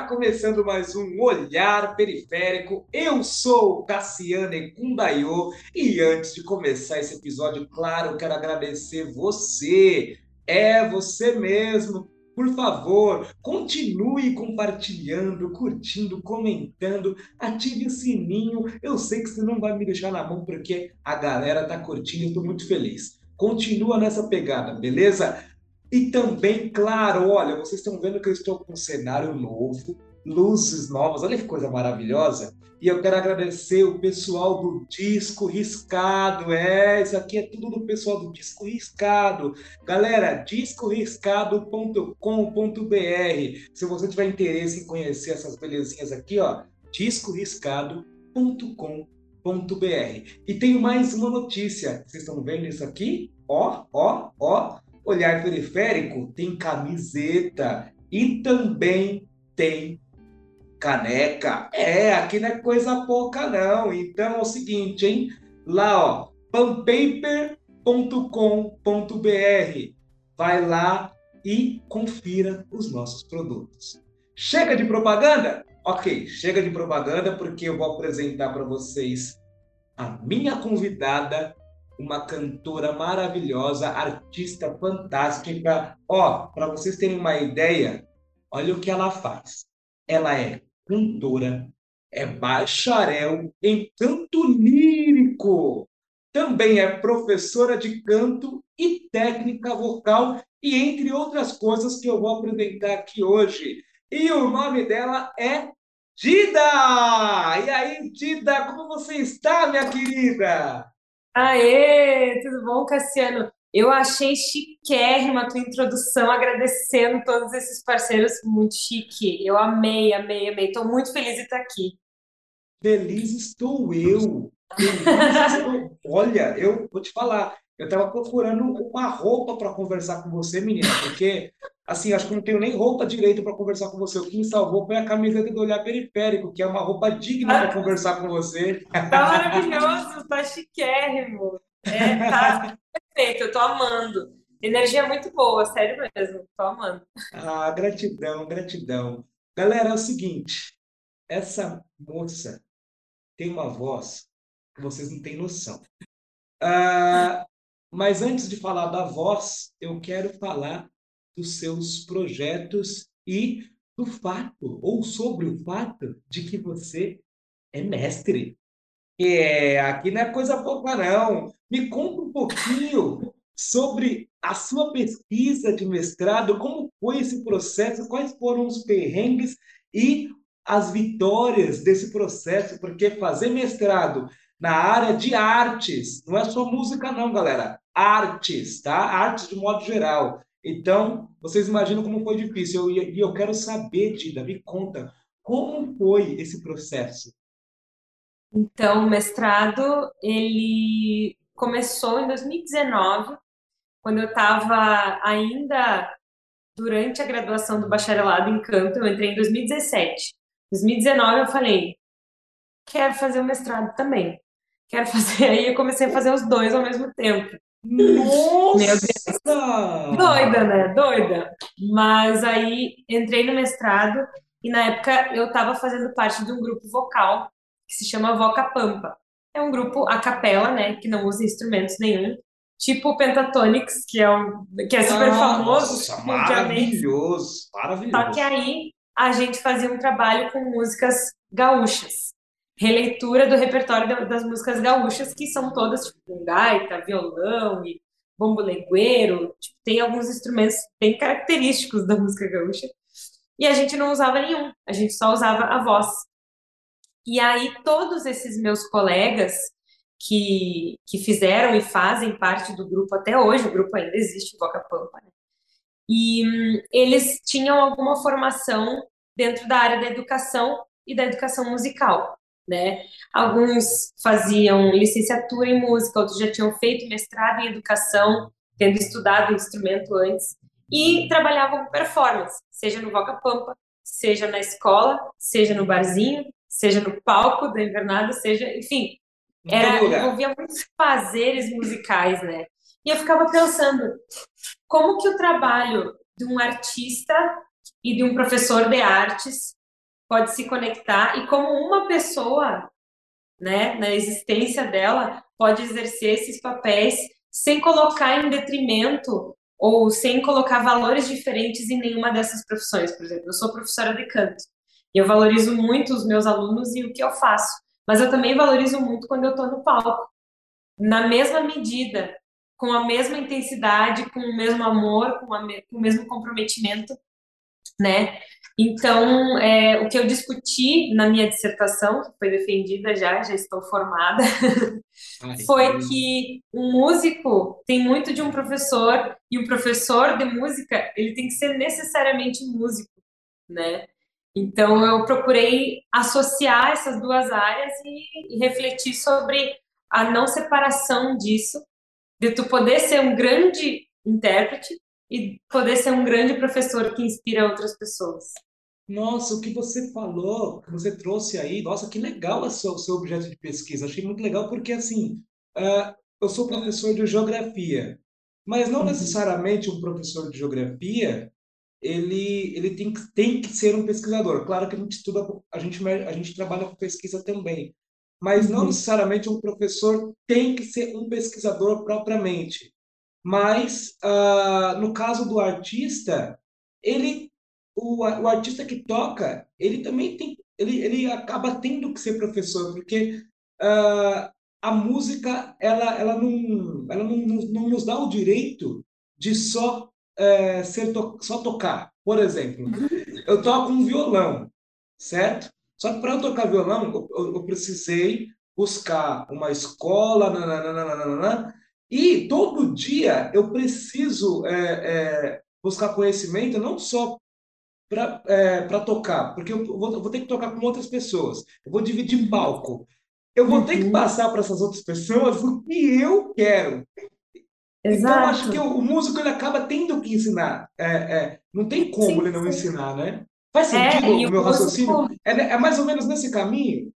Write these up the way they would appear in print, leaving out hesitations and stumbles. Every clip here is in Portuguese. Está começando mais um Olhar Periférico. Eu sou Cassiane Kundayô e antes de começar esse episódio, claro, quero agradecer você. É você mesmo. Por favor, continue compartilhando, curtindo, comentando, ative o sininho. Eu sei que você não vai me deixar na mão porque a galera tá curtindo e estou muito feliz. Continua nessa pegada, beleza? E também, claro, olha, vocês estão vendo que eu estou com um cenário novo, luzes novas, olha que coisa maravilhosa. E eu quero agradecer o pessoal do Disco Riscado, isso aqui é tudo do pessoal do Disco Riscado. Galera, discoriscado.com.br. Se você tiver interesse em conhecer essas belezinhas aqui, ó, discoriscado.com.br. E tenho mais uma notícia, vocês estão vendo isso aqui? Ó. Olhar Periférico tem camiseta e também tem caneca. Aqui não é coisa pouca não. Então é o seguinte, hein? Lá, ó, pampaper.com.br. Vai lá e confira os nossos produtos. Chega de propaganda? Ok, chega de propaganda porque eu vou apresentar para vocês a minha convidada, uma cantora maravilhosa, artista fantástica. Ó, para vocês terem uma ideia, olha o que ela faz. Ela é cantora, é bacharel em canto lírico, também é professora de canto e técnica vocal, e entre outras coisas que eu vou apresentar aqui hoje. E o nome dela é Dida! E aí, Dida, como você está, minha querida? Aê, tudo bom, Cassiano? Eu achei chiquérrima a tua introdução, agradecendo todos esses parceiros, muito chique. Eu amei. Estou muito feliz de estar aqui. Feliz estou eu. Olha, eu vou te falar, eu estava procurando uma roupa para conversar com você, menina, porque, assim, acho que não tenho nem roupa direito para conversar com você. O que me salvou foi a camiseta do Olhar Periférico, que é uma roupa digna para conversar com você. Tá maravilhoso, tá chiquérrimo. Tá perfeito, eu tô amando. Energia muito boa, sério mesmo, tô amando. Ah, gratidão. Galera, é o seguinte, essa moça tem uma voz que vocês não têm noção. Mas antes de falar da voz, eu quero falar dos seus projetos e do fato, ou sobre o fato, de que você é mestre. Aqui não é coisa pouca, não. Me conta um pouquinho sobre a sua pesquisa de mestrado, como foi esse processo, quais foram os perrengues e as vitórias desse processo, porque fazer mestrado na área de artes, não é só música não, galera, artes, tá? Artes de modo geral. Então, vocês imaginam como foi difícil. E eu quero saber, Dida, me conta, como foi esse processo? Então, o mestrado, ele começou em 2019, quando eu estava ainda durante a graduação do bacharelado em canto. Eu entrei em 2017. Em 2019 eu falei, quero fazer o mestrado também. Quero fazer, aí eu comecei a fazer os dois ao mesmo tempo. Nossa! Meu Deus. Doida, né? Doida. Mas aí entrei no mestrado e na época eu estava fazendo parte de um grupo vocal que se chama Voca Pampa. É um grupo a capela, né, que não usa instrumentos nenhum, tipo o Pentatonix, que é super famoso. Nossa, maravilhoso. Só que aí a gente fazia um trabalho com músicas gaúchas, releitura do repertório das músicas gaúchas, que são todas, tipo, gaita, violão e bombolegueiro, tipo, tem alguns instrumentos bem característicos da música gaúcha, e a gente não usava nenhum, a gente só usava a voz. E aí todos esses meus colegas que fizeram e fazem parte do grupo até hoje, o grupo ainda existe, o Voca Pampa, né? E eles tinham alguma formação dentro da área da educação e da educação musical, né? Alguns faziam licenciatura em música, outros já tinham feito mestrado em educação, tendo estudado o instrumento antes, e trabalhavam com performance, seja no Voca Pampa, seja na escola, seja no barzinho, seja no palco da invernada, seja, enfim, envolvia muitos fazeres musicais, né? E eu ficava pensando, como que o trabalho de um artista e de um professor de artes pode se conectar e como uma pessoa, né, na existência dela, pode exercer esses papéis sem colocar em detrimento ou sem colocar valores diferentes em nenhuma dessas profissões. Por exemplo, eu sou professora de canto e eu valorizo muito os meus alunos e o que eu faço, mas eu também valorizo muito quando eu estou no palco, na mesma medida, com a mesma intensidade, com o mesmo amor, com o mesmo comprometimento, né? Então, o que eu discuti na minha dissertação, que foi defendida já estou formada, foi que um músico tem muito de um professor, e um professor de música, ele tem que ser necessariamente músico, né? Então, eu procurei associar essas duas áreas e refletir sobre a não separação disso, de tu poder ser um grande intérprete e poder ser um grande professor que inspira outras pessoas. Nossa, o que você falou, o que você trouxe aí, nossa, que legal o seu objeto de pesquisa. Achei muito legal porque, assim, eu sou professor de geografia, mas não necessariamente um professor de geografia ele tem que ser um pesquisador. Claro que a gente estuda, a gente trabalha com pesquisa também, mas não necessariamente um professor tem que ser um pesquisador propriamente. Mas, no caso do artista, o artista que toca, ele também ele acaba tendo que ser professor, porque a música ela não nos dá o direito de só tocar. Por exemplo, eu toco um violão, certo? Só que para eu tocar violão, eu precisei buscar uma escola, e todo dia eu preciso buscar conhecimento, não só para tocar, porque eu vou ter que tocar com outras pessoas, eu vou dividir palco, eu vou ter que passar para essas outras pessoas o que eu quero. Exato. Então, eu acho que o músico ele acaba tendo que ensinar. Não tem como ele não ensinar, né? Faz sentido o meu raciocínio? É mais ou menos nesse caminho?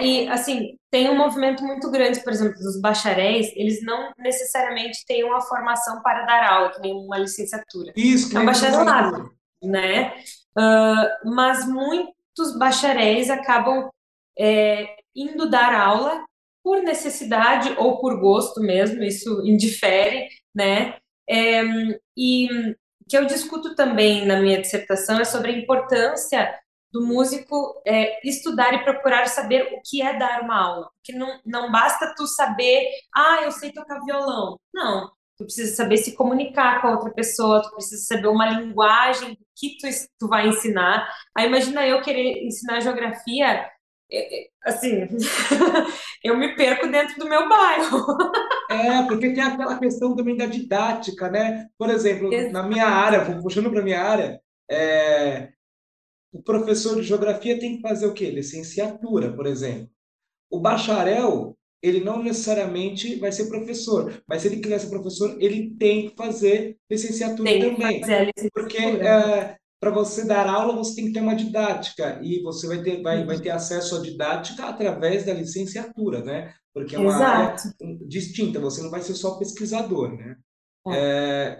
E assim, tem um movimento muito grande, por exemplo, dos bacharéis, eles não necessariamente têm uma formação para dar aula, que nem uma licenciatura. Isso, que é um bacharelado, né? Mas muitos bacharéis acabam indo dar aula por necessidade ou por gosto mesmo, isso indifere, né? E o que eu discuto também na minha dissertação é sobre a importância do músico estudar e procurar saber o que é dar uma aula. Porque não basta tu saber, eu sei tocar violão. Não, tu precisa saber se comunicar com a outra pessoa, tu precisa saber uma linguagem que tu vai ensinar. Aí imagina eu querer ensinar geografia, assim, eu me perco dentro do meu bairro. Porque tem aquela questão também da didática, né? Por exemplo, na minha área, puxando para a minha área, o professor de geografia tem que fazer o quê? Licenciatura, por exemplo. O bacharel, ele não necessariamente vai ser professor, mas se ele quiser ser professor, ele tem que fazer licenciatura também. Porque para você dar aula, você tem que ter uma didática, e você vai ter acesso à didática através da licenciatura, né? Porque é uma área distinta, você não vai ser só pesquisador, né?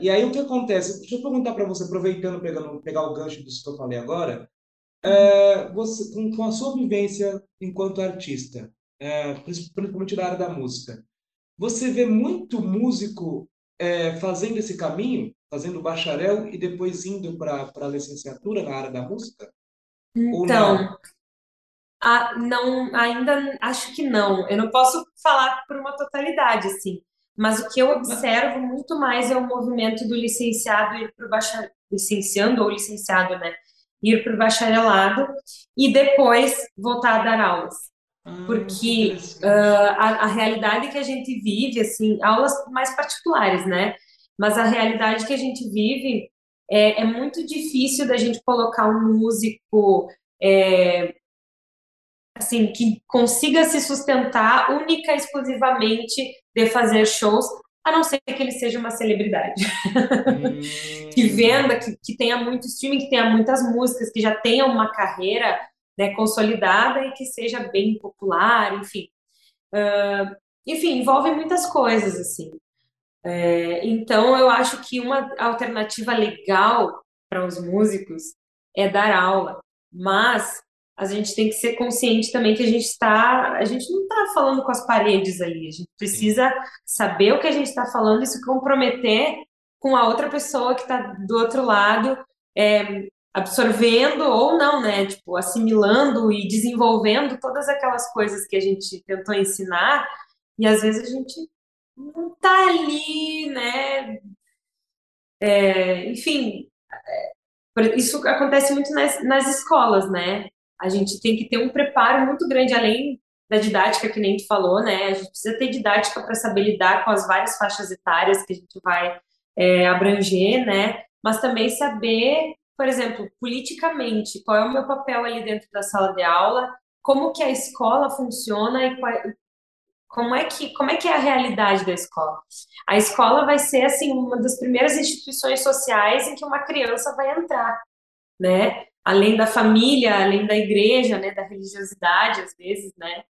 E aí o que acontece? Deixa eu perguntar para você, aproveitando, pegar o gancho disso que eu falei agora, você, com a sua vivência enquanto artista, principalmente da área da música, você vê muito músico fazendo esse caminho, fazendo bacharel e depois indo para a licenciatura na área da música? Então, não, ainda acho que não. Eu não posso falar por uma totalidade, assim. Mas o que eu observo muito mais é o movimento do licenciado ir para o bacharelado, licenciando ou licenciado, né? Ir para o bacharelado e depois voltar a dar aulas. Porque a realidade que a gente vive, assim, aulas mais particulares, né? Mas a realidade que a gente vive é muito difícil da gente colocar um músico assim, que consiga se sustentar única e exclusivamente de fazer shows, a não ser que ele seja uma celebridade. Que venda, que tenha muito streaming, que tenha muitas músicas, que já tenha uma carreira, né, consolidada e que seja bem popular, enfim. Enfim, envolve muitas coisas, assim. Então, eu acho que uma alternativa legal para os músicos é dar aula. mas a gente tem que ser consciente também que a gente não está falando com as paredes ali, a gente precisa saber o que a gente está falando e se comprometer com a outra pessoa que está do outro lado, absorvendo ou não, né? Tipo, assimilando e desenvolvendo todas aquelas coisas que a gente tentou ensinar, e às vezes a gente não está ali, né? Enfim, isso acontece muito nas escolas, né? A gente tem que ter um preparo muito grande, além da didática que nem tu falou, né? A gente precisa ter didática para saber lidar com as várias faixas etárias que a gente vai abranger, né? Mas também saber, por exemplo, politicamente, qual é o meu papel ali dentro da sala de aula, como que a escola funciona e como é que é a realidade da escola. A escola vai ser, assim, uma das primeiras instituições sociais em que uma criança vai entrar, né? Além da família, além da igreja, né, da religiosidade, às vezes, né?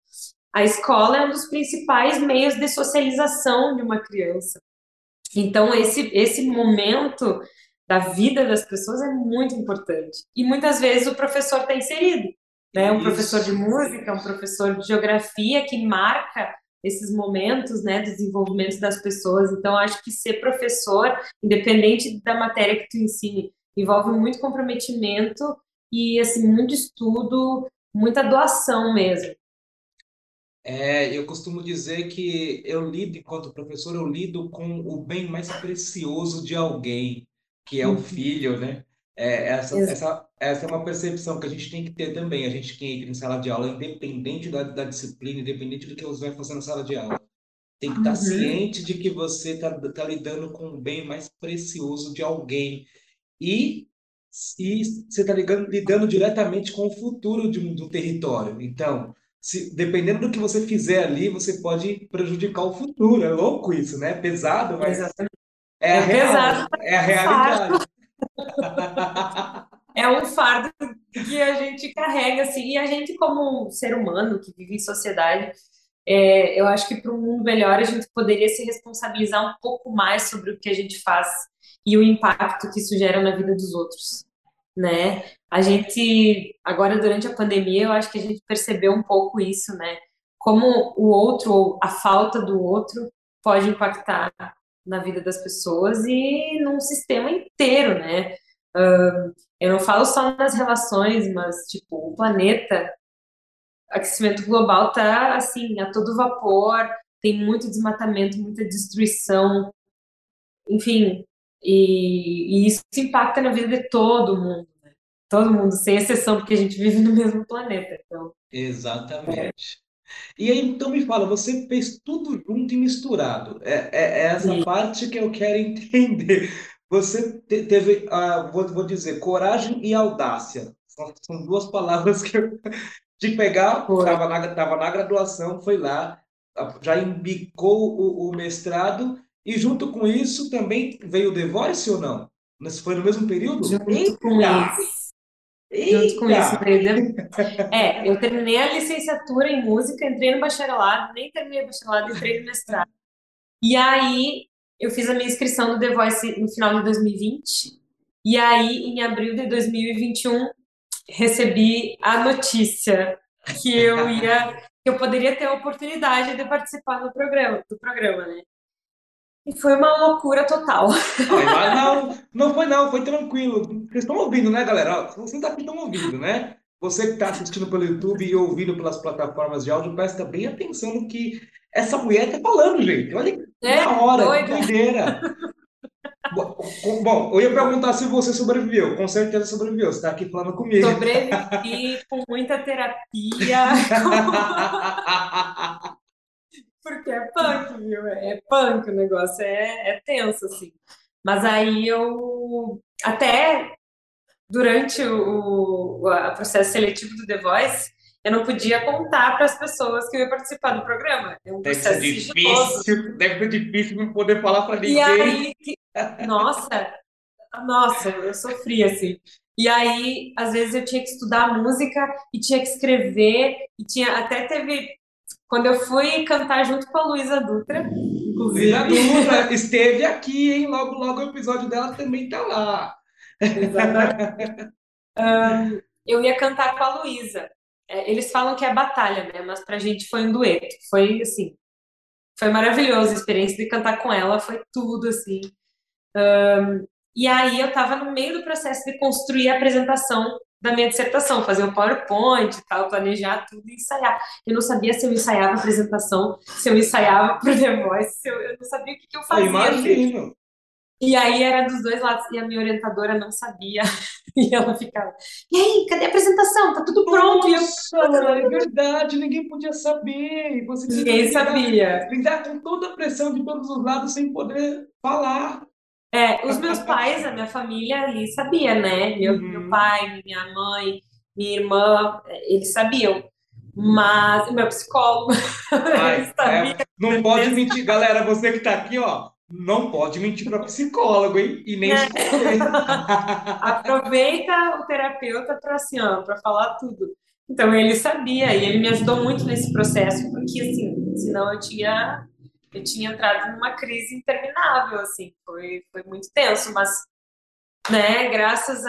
A escola é um dos principais meios de socialização de uma criança. Então, esse momento da vida das pessoas é muito importante. E muitas vezes o professor está inserido, né? Um professor de música, um professor de geografia que marca esses momentos, né, do desenvolvimento das pessoas. Então, acho que ser professor, independente da matéria que tu ensine, envolve muito comprometimento e, assim, muito estudo, muita doação mesmo. Eu costumo dizer que eu lido, enquanto professor, eu lido com o bem mais precioso de alguém, que é o filho, né? Essa é uma percepção que a gente tem que ter também, a gente que entra em sala de aula, independente da disciplina, independente do que você vai fazer na sala de aula. Tem que estar ciente de que você está lidando com o bem mais precioso de alguém. E você está lidando diretamente com o futuro de um território. Então, dependendo do que você fizer ali, você pode prejudicar o futuro. É louco isso, né? É pesado, mas é a realidade. É um fardo que a gente carrega, assim. E a gente, como um ser humano que vive em sociedade, eu acho que para um mundo melhor a gente poderia se responsabilizar um pouco mais sobre o que a gente faz e o impacto que isso gera na vida dos outros, né? A gente, agora durante a pandemia, eu acho que a gente percebeu um pouco isso, né? Como o outro, ou a falta do outro, pode impactar na vida das pessoas e num sistema inteiro, né? Eu não falo só nas relações, mas, tipo, o planeta, aquecimento global tá, assim, a todo vapor, tem muito desmatamento, muita destruição, enfim, e isso impacta na vida de todo mundo, né? Todo mundo, sem exceção, porque a gente vive no mesmo planeta. Então. Exatamente. E aí, então, me fala, você fez tudo junto e misturado. É essa Sim. parte que eu quero entender. Você teve, vou dizer, coragem e audácia. São duas palavras que eu... De pegar, estava na graduação, foi lá, já embicou o mestrado... E junto com isso também veio o The Voice ou não? Mas foi no mesmo período? Junto com isso veio The Voice. Eu terminei a licenciatura em música, entrei no bacharelado, nem terminei o bacharelado, entrei no mestrado. E aí eu fiz a minha inscrição no The Voice no final de 2020. E aí, em abril de 2021, recebi a notícia que eu poderia ter a oportunidade de participar do programa, né? E foi uma loucura total. Não foi tranquilo. Vocês estão ouvindo, né, galera? Vocês aqui estão ouvindo, né? Você que está assistindo pelo YouTube e ouvindo pelas plataformas de áudio, presta bem atenção no que essa mulher está falando, gente. Olha na hora, que doideira. Bom, eu ia perguntar se você sobreviveu. Com certeza sobreviveu. Você está aqui falando comigo. Sobrevivi com muita terapia. Porque é punk, viu? É punk o negócio, é tenso, assim. Mas aí eu, até durante o processo seletivo do The Voice, eu não podia contar para as pessoas que eu ia participar do programa. É um processo difícil. Deve ser difícil não poder falar para ninguém. E aí, nossa, eu sofri, assim. E aí, às vezes, eu tinha que estudar música e tinha que escrever, e quando eu fui cantar junto com a Luísa Dutra, inclusive. Luísa Dutra esteve aqui, hein? Logo o episódio dela também tá lá. Exatamente. eu ia cantar com a Luísa. Eles falam que é batalha, né? Mas pra gente foi um dueto. Foi, assim, foi maravilhoso a experiência de cantar com ela. Foi tudo, assim. E aí eu tava no meio do processo de construir a apresentação da minha dissertação, fazer um PowerPoint e tal, planejar tudo e ensaiar. Eu não sabia se eu ensaiava a apresentação, se eu ensaiava pro The Voice, eu não sabia o que eu fazia. Imagino. E aí era dos dois lados, e a minha orientadora não sabia, e ela ficava, e aí, cadê a apresentação? Tá tudo pronto. Nossa, é verdade, ninguém podia saber. Você ninguém sabia. Lidar com toda a pressão de todos os lados sem poder falar. Os meus pais, a minha família ali sabia, né? Meu pai, minha mãe, minha irmã, eles sabiam. Mas o meu psicólogo sabia. Não pode mentir, galera, você que tá aqui, ó. Não pode mentir para psicólogo, hein? E nem aproveita o terapeuta para assim, para falar tudo. Então ele sabia e ele me ajudou muito nesse processo, porque assim, senão eu tinha entrado numa crise interminável, assim, foi muito tenso, mas, né, graças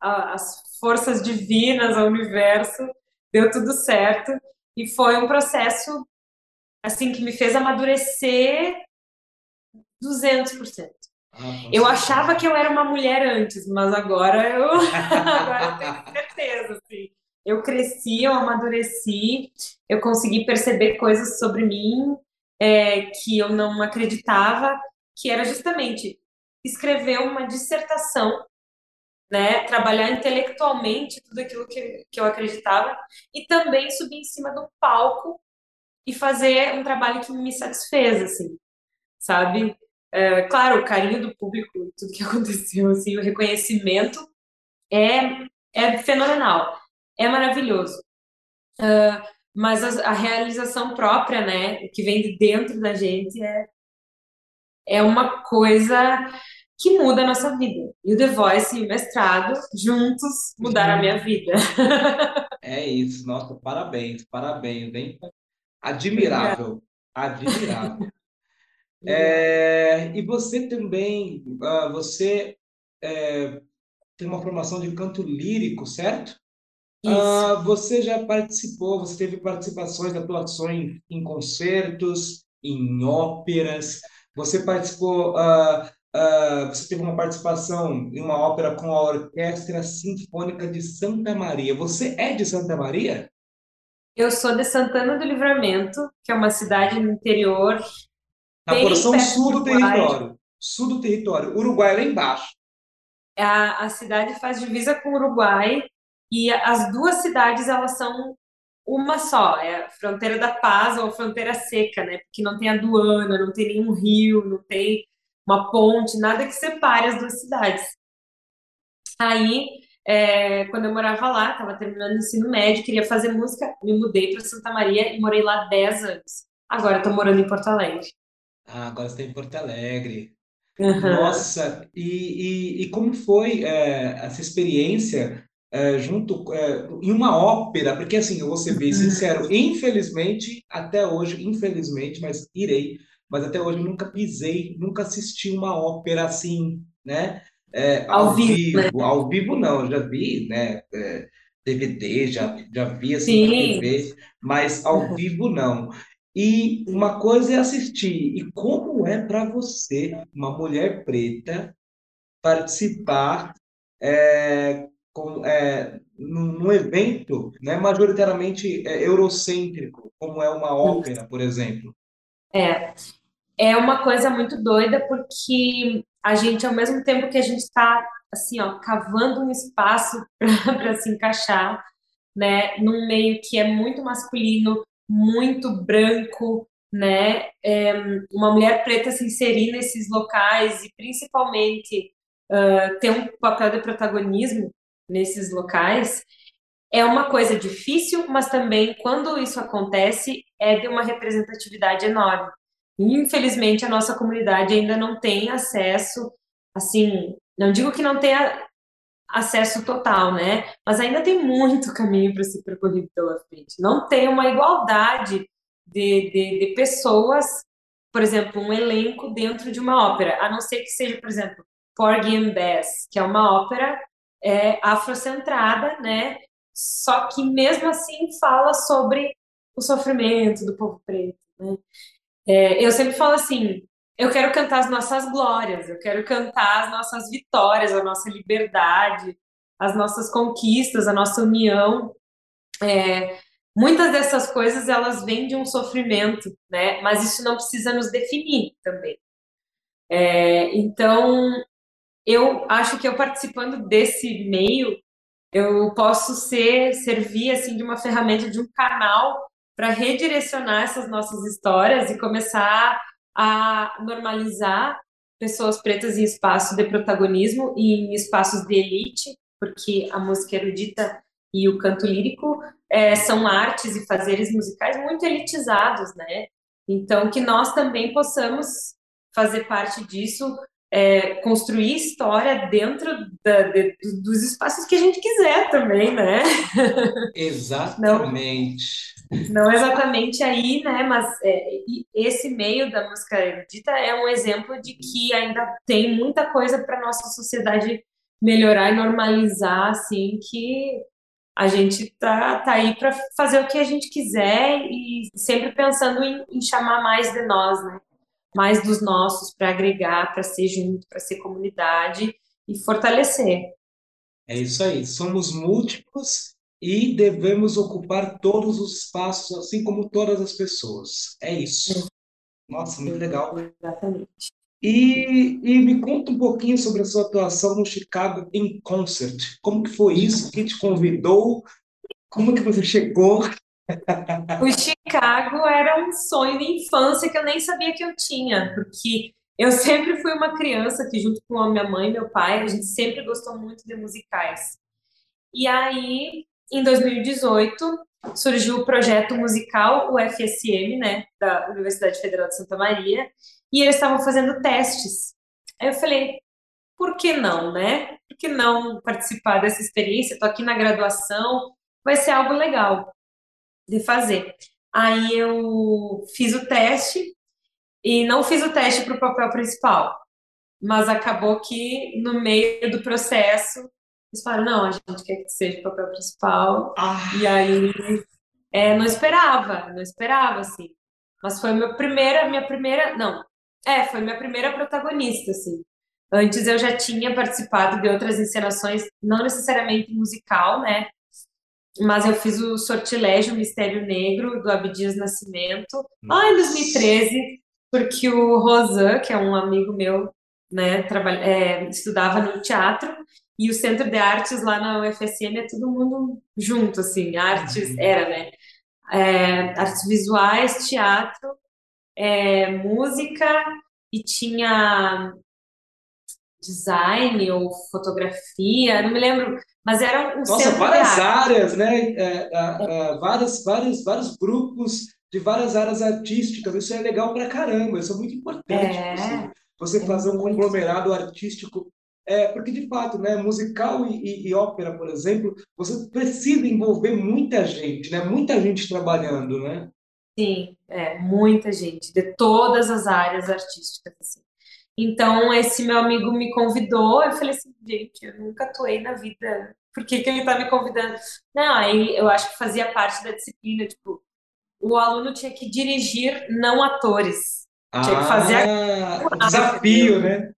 às forças divinas, ao universo, deu tudo certo e foi um processo assim que me fez amadurecer 200%. Eu achava que eu era uma mulher antes, mas agora eu tenho certeza, assim. Eu cresci, eu amadureci, eu consegui perceber coisas sobre mim que eu não acreditava, que era justamente escrever uma dissertação, né, trabalhar intelectualmente tudo aquilo que eu acreditava e também subir em cima do palco e fazer um trabalho que me satisfez, assim, sabe? Claro, o carinho do público, tudo que aconteceu, assim, o reconhecimento é fenomenal, é maravilhoso, mas a realização própria, né, que vem de dentro da gente é uma coisa que muda a nossa vida, e o The Voice e o mestrado juntos mudaram a minha vida. É isso, nossa, parabéns, hein? Admirável. E você também, você tem uma formação de canto lírico, certo? Isso. Você já participou, você teve participações, atuações em concertos, em óperas, você participou, você teve uma participação em uma ópera com a Orquestra Sinfônica de Santa Maria. Você é de Santa Maria? Eu sou de Santana do Livramento, que é uma cidade no interior. Na porção sul do território. Uruguai lá embaixo. A cidade faz divisa com o Uruguai e as duas cidades elas são uma só. É a fronteira da paz ou fronteira seca, né? Porque não tem aduana, não tem nenhum rio, não tem uma ponte, nada que separe as duas cidades. Aí, quando eu morava lá, estava terminando o ensino médio, queria fazer música, me mudei para Santa Maria e morei lá 10 anos. Agora estou morando em Porto Alegre. Ah, agora você está em Porto Alegre. Uhum. Nossa, e como foi essa experiência junto em uma ópera? Porque, assim, eu vou ser bem sincero, infelizmente, mas até hoje eu nunca pisei, nunca assisti uma ópera assim, né? Ao vivo, né? Ao vivo não, eu já vi, né? DVD, já vi assim na TV, mas ao vivo não. E uma coisa é assistir. E como é para você, uma mulher preta, participar num evento, né, majoritariamente eurocêntrico, como é uma ópera, por exemplo? É uma coisa muito doida, porque a gente, ao mesmo tempo que a gente está assim, cavando um espaço para se encaixar, né, num meio que é muito masculino, muito branco, né? Uma mulher preta se inserir nesses locais e principalmente ter um papel de protagonismo nesses locais é uma coisa difícil, mas também quando isso acontece é de uma representatividade enorme. Infelizmente a nossa comunidade ainda não tem acesso, assim, não digo que não tenha acesso total, né? Mas ainda tem muito caminho para ser percorrido pela frente. Não tem uma igualdade de pessoas, por exemplo, um elenco dentro de uma ópera, a não ser que seja, por exemplo, Porgy and Bess, que é uma ópera afrocentrada, né? Só que mesmo assim fala sobre o sofrimento do povo preto, né? Eu sempre falo assim, eu quero cantar as nossas glórias, eu quero cantar as nossas vitórias, a nossa liberdade, as nossas conquistas, a nossa união. Muitas dessas coisas, elas vêm de um sofrimento, né? Mas isso não precisa nos definir também. Então, eu acho que eu participando desse meio, eu posso servir assim, de uma ferramenta, de um canal para redirecionar essas nossas histórias e começar a normalizar pessoas pretas em espaços de protagonismo e em espaços de elite, porque a música erudita e o canto lírico são artes e fazeres musicais muito elitizados, né? Então, que nós também possamos fazer parte disso, construir história dentro dos espaços que a gente quiser também, né? Exatamente. Não exatamente aí, né? Mas esse meio da música erudita é um exemplo de que ainda tem muita coisa para a nossa sociedade melhorar e normalizar, assim, que a gente tá aí para fazer o que a gente quiser e sempre pensando em chamar mais de nós, né? Mais dos nossos, para agregar, para ser junto, para ser comunidade e fortalecer. É isso aí, somos múltiplos e devemos ocupar todos os espaços, assim como todas as pessoas. É isso. Nossa, muito legal. Exatamente. E me conta um pouquinho sobre a sua atuação no Chicago In Concert. Como que foi isso? Quem te convidou? Como que você chegou? O Chicago era um sonho de infância que eu nem sabia que eu tinha, porque eu sempre fui uma criança que, junto com a minha mãe e meu pai, a gente sempre gostou muito de musicais. E aí, em 2018, surgiu o projeto musical, o FSM, né, da Universidade Federal de Santa Maria, e eles estavam fazendo testes. Aí eu falei, por que não, né? Por que não participar dessa experiência? Estou aqui na graduação, vai ser algo legal de fazer. Aí eu fiz o teste, e não fiz o teste para o papel principal, mas acabou que, no meio do processo, eles falaram, não, a gente quer que seja o papel principal. E aí, não esperava, assim. Mas foi minha primeira protagonista, assim. Antes eu já tinha participado de outras encenações, não necessariamente musical, né? Mas eu fiz o Sortilégio o Mistério Negro, do Abdias Nascimento, lá em 2013, porque o Rosan, que é um amigo meu, né, estudava no teatro, e o Centro de Artes lá na UFSM é todo mundo junto, assim, artes, era, né? Artes visuais, teatro, música, e tinha design ou fotografia, não me lembro, mas era um centro de arte. Nossa, várias áreas, né? Vários grupos de várias áreas artísticas, isso é legal pra caramba, isso é muito importante, você fazer um conglomerado artístico. Porque, de fato, né, musical e ópera, por exemplo, você precisa envolver muita gente, né? Muita gente trabalhando, né? Sim, muita gente, de todas as áreas artísticas, assim. Então, esse meu amigo me convidou, eu falei assim, gente, eu nunca atuei na vida, por que que ele tá me convidando? Não, aí eu acho que fazia parte da disciplina, tipo, o aluno tinha que dirigir não atores. Tinha que fazer desafio, né?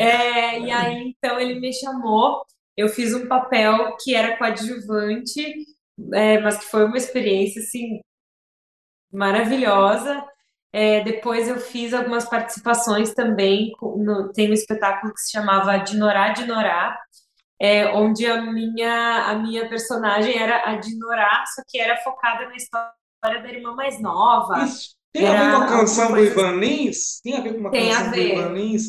E aí, então, ele me chamou, eu fiz um papel que era coadjuvante, mas que foi uma experiência, assim, maravilhosa. Depois eu fiz algumas participações também, tem um espetáculo que se chamava Dinorah, onde a minha personagem era a Dinorah, só que era focada na história da irmã mais nova. Isso. Tem a ver com a canção do Ivan Lins? Tem a ver com uma canção do Ivan Lins?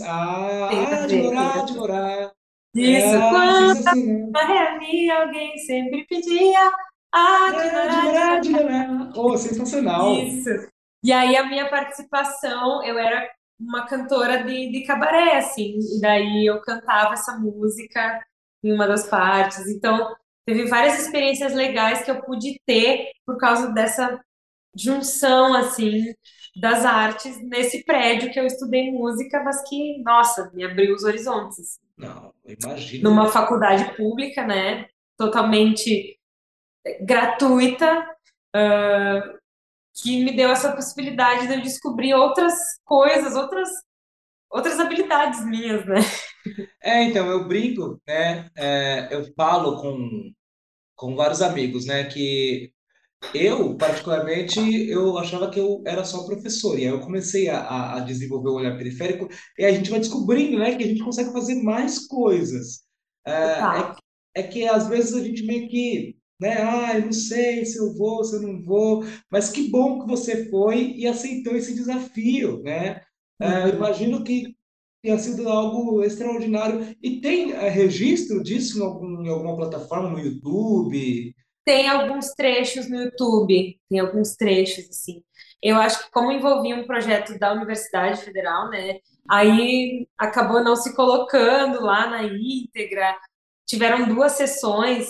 Dinorah. Isso, quando reunir alguém sempre pedia Dinorah. Oh, sensacional. Isso. E aí a minha participação, eu era uma cantora de cabaré, assim, e daí eu cantava essa música em uma das partes. Então, teve várias experiências legais que eu pude ter por causa dessa junção, assim, das artes nesse prédio que eu estudei música, mas que, nossa, me abriu os horizontes. Não, imagina. Numa faculdade pública, né? Totalmente gratuita, que me deu essa possibilidade de eu descobrir outras coisas, outras habilidades minhas, né? Então, eu brinco, né? Eu falo com vários amigos, né? Que eu, particularmente, eu achava que eu era só professor. E aí eu comecei a desenvolver o olhar periférico e a gente vai descobrindo, né? Que a gente consegue fazer mais coisas. É que às vezes a gente meio que... né? Ah, eu não sei se eu vou, se eu não vou. Mas que bom que você foi e aceitou esse desafio, né? Eu imagino que tenha sido algo extraordinário. E tem registro disso em alguma plataforma, no YouTube? Tem alguns trechos no YouTube, tem alguns trechos, assim. Eu acho que como envolvia um projeto da Universidade Federal, né? Aí acabou não se colocando lá na íntegra. Tiveram 2 sessões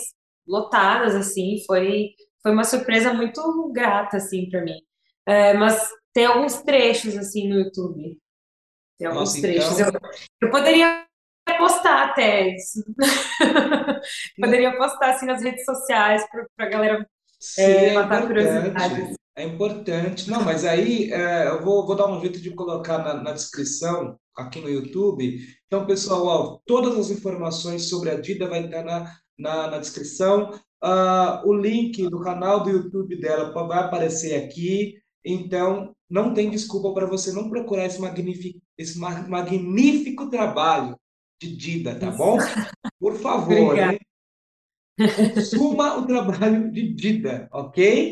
lotadas, assim. Foi uma surpresa muito grata, assim, para mim. Mas tem alguns trechos, assim, no YouTube. Tem alguns trechos. Então... Eu poderia postar até isso. Poderia postar, assim, nas redes sociais para a galera matar curiosidade. É importante. Não, mas aí eu vou dar um jeito de colocar na descrição, aqui no YouTube. Então, pessoal, ó, todas as informações sobre a Dida vai estar na descrição. O link do canal do YouTube dela vai aparecer aqui. Então, não tem desculpa para você não procurar esse magnífico trabalho de Dida, tá bom? Por favor, né? Consuma o trabalho de Dida, ok?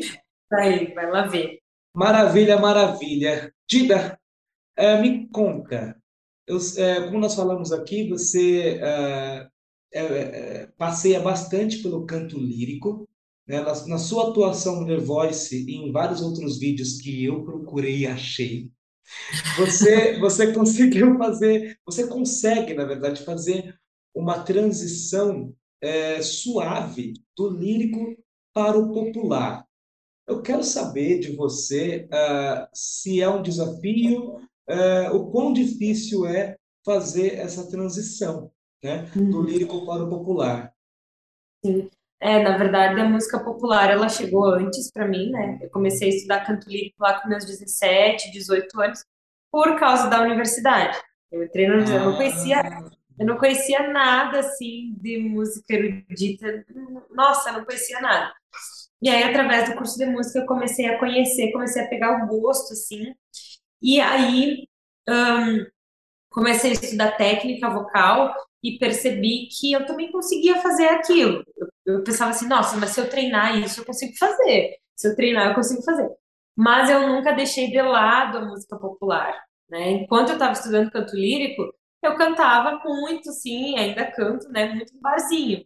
Vai lá ver. Maravilha, maravilha. Dida, me conta. Como nós falamos aqui, você passeia bastante pelo canto lírico. Na sua atuação no The Voice e em vários outros vídeos que eu procurei e achei, você consegue, na verdade, fazer uma transição suave do lírico para o popular. Eu quero saber de você se é um desafio, o quão difícil é fazer essa transição, né, do lírico para o popular. Sim. Na verdade, a música popular, ela chegou antes para mim, né? Eu comecei a estudar canto lírico lá com meus 17, 18 anos, por causa da universidade. Eu entrei na universidade, eu não conhecia nada, assim, de música erudita. Nossa, não conhecia nada. E aí, através do curso de música, eu comecei a conhecer, comecei a pegar o gosto, assim. E aí, comecei a estudar técnica vocal e percebi que eu também conseguia fazer aquilo. Eu pensava assim, nossa, mas se eu treinar isso, eu consigo fazer. Se eu treinar, eu consigo fazer. Mas eu nunca deixei de lado a música popular, né? Enquanto eu estava estudando canto lírico, eu cantava muito, sim, ainda canto, né? Muito em barzinho,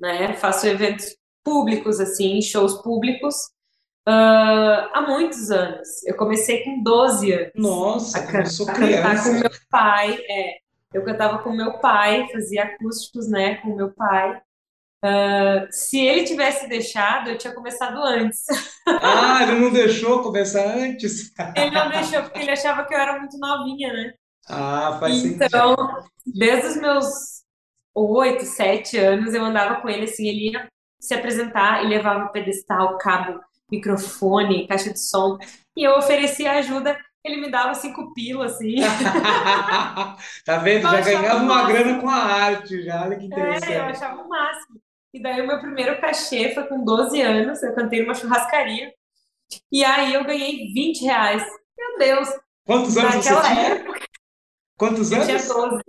né? Faço eventos públicos, assim, shows públicos, há muitos anos. Eu comecei com 12 anos. Nossa, a cantar com meu pai, Eu cantava com meu pai, fazia acústicos, né, com meu pai. Se ele tivesse deixado, eu tinha começado antes. Ah, ele não deixou começar antes? Ele não deixou, porque ele achava que eu era muito novinha, né? Ah, faz sentido. Então, desde os meus 8, 7 anos, eu andava com ele, assim, ele ia se apresentar e levava pedestal, cabo, microfone, caixa de som, e eu oferecia ajuda. Ele me dava 5 pila, assim. Tá vendo? Já ganhava uma grana com a arte, já. Olha que interessante. Eu achava o máximo. E daí o meu primeiro cachê foi com 12 anos. Eu cantei numa churrascaria. E aí eu ganhei R$20. Meu Deus. Quantos anos você tinha? Época, quantos anos? Eu tinha 12.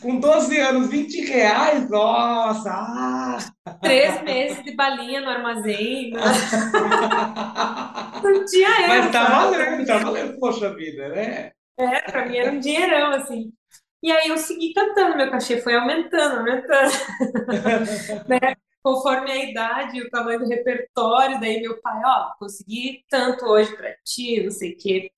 Com 12 anos, R$20? Nossa! 3 meses de balinha no armazém. Não tinha eu. Mas tá valendo, poxa vida, né? Pra mim era um dinheirão, assim. E aí eu segui cantando, meu cachê foi aumentando. Né? Conforme a idade, o tamanho do repertório, daí meu pai, consegui tanto hoje pra ti, não sei o quê.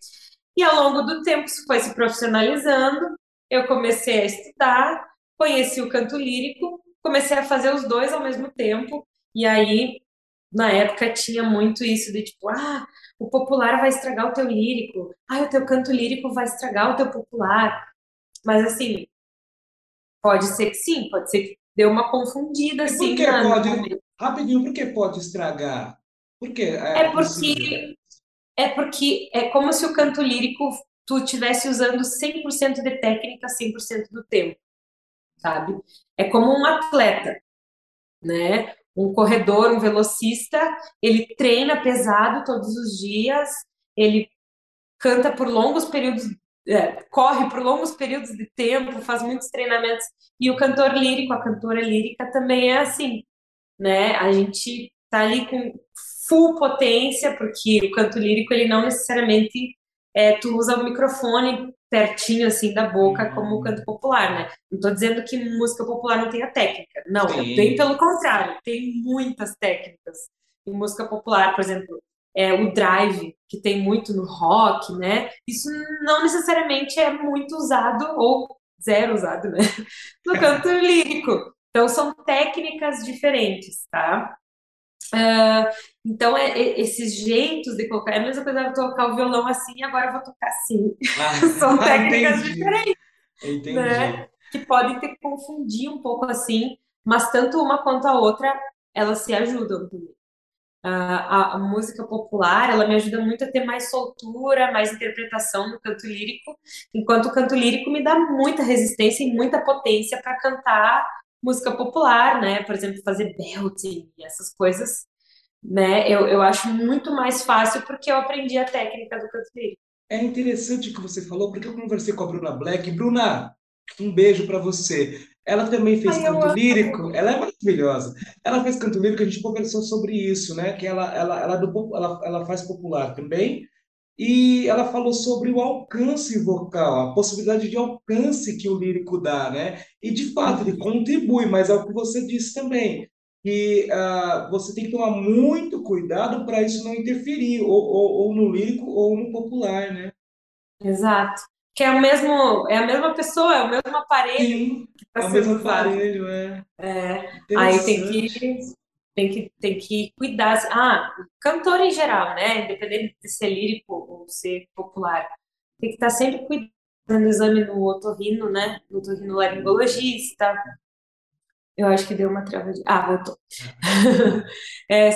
E ao longo do tempo isso foi se profissionalizando. Eu comecei a estudar, conheci o canto lírico, comecei a fazer os dois ao mesmo tempo. E aí, na época, tinha muito isso de tipo, o popular vai estragar o teu lírico. O teu canto lírico vai estragar o teu popular. Mas assim, Pode ser que sim, pode ser que deu uma confundida, assim. Rapidinho, por que pode estragar? Por que é porque é como se o canto lírico tu estivesse usando 100% de técnica 100% do tempo, sabe? É como um atleta, né? Um corredor, um velocista, ele treina pesado todos os dias, ele canta por longos períodos, corre por longos períodos de tempo, faz muitos treinamentos, e o cantor lírico, a cantora lírica também é assim, né? A gente tá ali com full potência, porque o canto lírico, ele não necessariamente, tu usa o microfone pertinho, assim, da boca, como o canto popular, né? Não tô dizendo que música popular não tenha técnica, não, é bem pelo contrário, tem muitas técnicas em música popular, por exemplo, o drive, que tem muito no rock, né? Isso não necessariamente é muito usado, ou zero usado, né? No canto lírico. Então, são técnicas diferentes, tá? Então, esses jeitos de colocar... É a mesma coisa de tocar o violão assim e agora eu vou tocar assim. São técnicas diferentes. Entendi. Né? Que podem ter que confundir um pouco assim, mas tanto uma quanto a outra, elas se ajudam. A música popular, ela me ajuda muito a ter mais soltura, mais interpretação no canto lírico, enquanto o canto lírico me dá muita resistência e muita potência para cantar música popular, né? Por exemplo, fazer belting e essas coisas, né? Eu acho muito mais fácil porque eu aprendi a técnica do canto lírico. É interessante o que você falou, porque eu conversei com a Bruna Black. Bruna, um beijo para você. Ela também fez canto lírico, ela é maravilhosa. Ela fez canto lírico, a gente conversou sobre isso, né? Que ela faz popular também. E ela falou sobre o alcance vocal, a possibilidade de alcance que o lírico dá, né? E de fato ele contribui, mas é o que você disse também, que você tem que tomar muito cuidado para isso não interferir, ou no lírico ou no popular, né? Exato. Que é a mesma pessoa, é o mesmo aparelho. Sim, que tá sendo usado. Aparelho, Aí tem que cuidar. Cantor em geral, né? Independente de ser lírico ou ser popular. Tem que estar sempre cuidando do exame no otorrino, né? No otorrinolaringologista. Eu acho que deu uma trava de... voltou.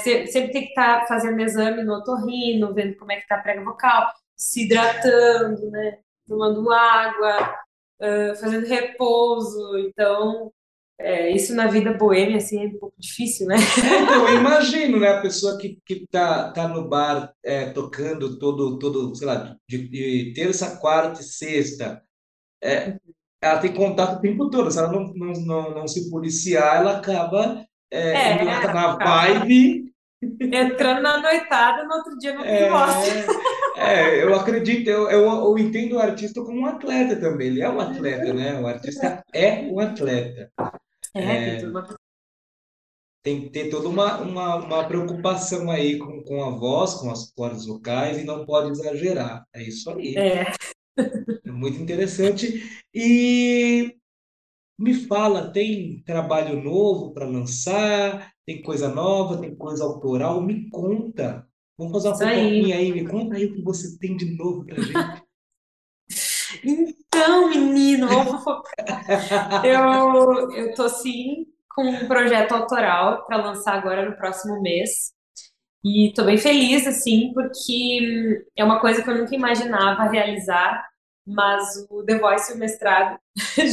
Sempre tem que estar fazendo exame no otorrino, vendo como é que está a prega vocal, se hidratando, né? Tomando água, fazendo repouso. Então, isso na vida boêmia assim, é um pouco difícil, né? Então, eu imagino, né? A pessoa que tá no bar tocando todo, sei lá, de terça, quarta e sexta, ela tem contato o tempo todo. Se ela não se policiar, ela acaba na vibe... Entrando na noitada, no outro dia não gosta. Eu acredito, eu entendo o artista como um atleta também. Ele é um atleta, né? O artista é um atleta. Tem que ter toda uma preocupação aí com a voz, com as cordas vocais, e não pode exagerar. É isso aí. É muito interessante. E me fala, tem trabalho novo para lançar? Tem coisa nova, tem coisa autoral? Me conta. Vamos fazer uma fofoquinha aí. Me conta aí o que você tem de novo pra gente. Então, menino, vamos fofocar. Eu tô, sim, com um projeto autoral para lançar agora no próximo mês. E tô bem feliz, assim, porque é uma coisa que eu nunca imaginava realizar, mas o The Voice e o mestrado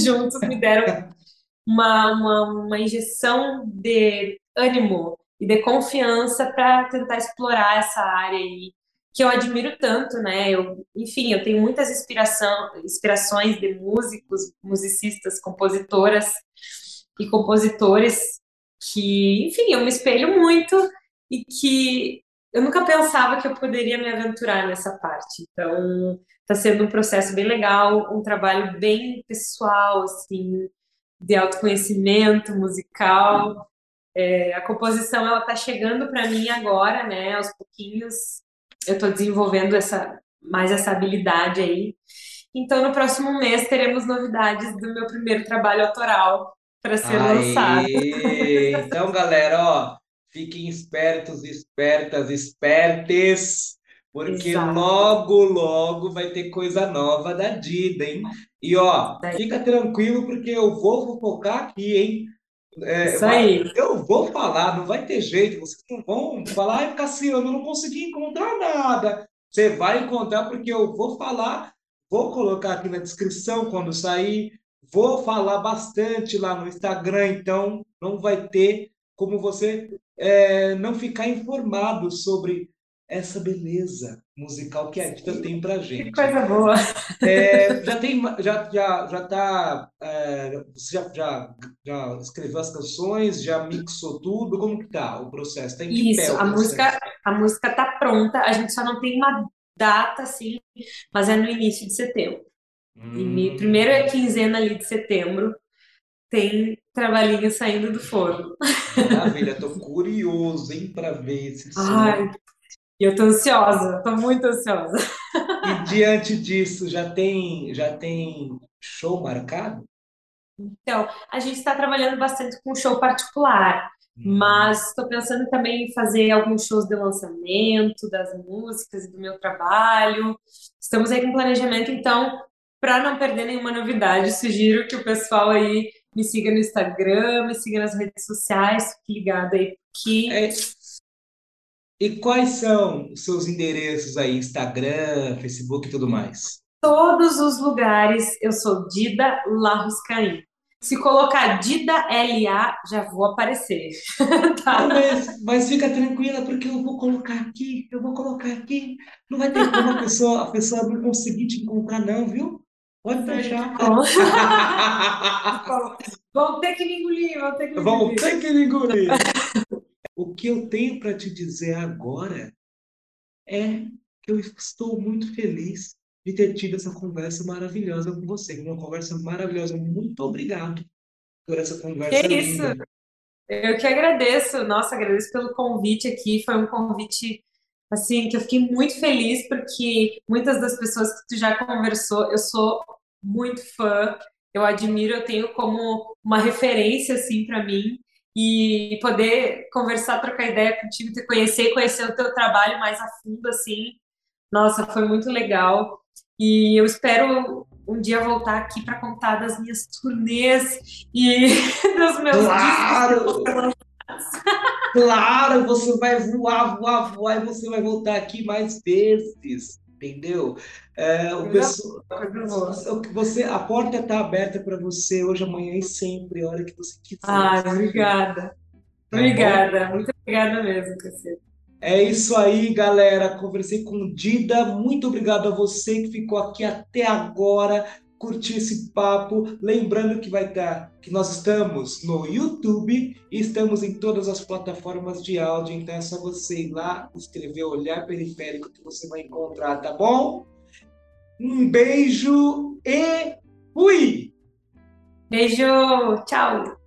juntos me deram uma injeção de ânimo e de confiança para tentar explorar essa área aí, que eu admiro tanto, né? Eu tenho muitas inspirações de músicos, musicistas, compositoras e compositores que, eu me espelho muito e que eu nunca pensava que eu poderia me aventurar nessa parte. Então, tá sendo um processo bem legal, um trabalho bem pessoal, assim, de autoconhecimento musical. A composição, ela tá chegando para mim agora, né? Aos pouquinhos eu tô desenvolvendo mais essa habilidade aí. Então, no próximo mês teremos novidades do meu primeiro trabalho autoral para ser lançado. Então, galera, fiquem espertos, espertas, espertes, porque logo vai ter coisa nova da Dida, hein? E, ó, fica tranquilo, porque eu vou focar aqui, hein? É, isso aí. Eu vou falar, não vai ter jeito. Vocês não vão falar, ai, Cassiane, eu não consegui encontrar nada. Você vai encontrar, porque eu vou falar, vou colocar aqui na descrição quando sair, vou falar bastante lá no Instagram, então não vai ter como você não ficar informado sobre essa beleza musical que a Dida tem pra gente. Que coisa boa! É, já escreveu as canções, já mixou tudo? Como que tá o processo? Tá em que pé o processo? A música tá pronta, a gente só não tem uma data, assim, mas é no início de setembro. Primeira quinzena ali de setembro, tem trabalhinho saindo do forno. Maravilha, tô curioso, hein, pra ver esse som. Eu tô ansiosa, tô muito ansiosa. E diante disso, já tem show marcado? Então, a gente está trabalhando bastante com show particular, mas estou pensando também em fazer alguns shows de lançamento das músicas e do meu trabalho. Estamos aí com planejamento, então, para não perder nenhuma novidade, sugiro que o pessoal aí me siga no Instagram, me siga nas redes sociais, fique ligado aí que... E quais são os seus endereços aí, Instagram, Facebook e tudo mais? Todos os lugares, eu sou Dida Larruscain. Se colocar Dida LA, já vou aparecer. Tá? Mas fica tranquila, porque eu vou colocar aqui. Não vai ter como a pessoa não conseguir te encontrar não, viu? Pode deixar. Vão ter que me engolir. O que eu tenho para te dizer agora é que eu estou muito feliz de ter tido essa conversa maravilhosa com você. Uma conversa maravilhosa. Muito obrigado por essa conversa. Que isso! Linda. Eu que agradeço. Nossa, agradeço pelo convite aqui. Foi um convite assim que eu fiquei muito feliz, porque muitas das pessoas que tu já conversou, eu sou muito fã. Eu admiro, eu tenho como uma referência assim para mim. E poder conversar, trocar ideia contigo, te conhecer o teu trabalho mais a fundo, assim, nossa, foi muito legal. E eu espero um dia voltar aqui para contar das minhas turnês e dos meus discos. Claro, você vai voar e você vai voltar aqui mais vezes, entendeu? A porta está aberta para você hoje, amanhã e sempre, a hora que você quiser. Obrigada. Tá obrigada, bom? Muito obrigada mesmo, Cassiane. É isso aí, galera. Conversei com Dida. Muito obrigado a você que ficou aqui até agora. Curtiu esse papo. Lembrando que que nós estamos no YouTube e estamos em todas as plataformas de áudio. Então é só você ir lá, escrever Olhar Periférico que você vai encontrar, tá bom? Um beijo e fui! Beijo! Tchau!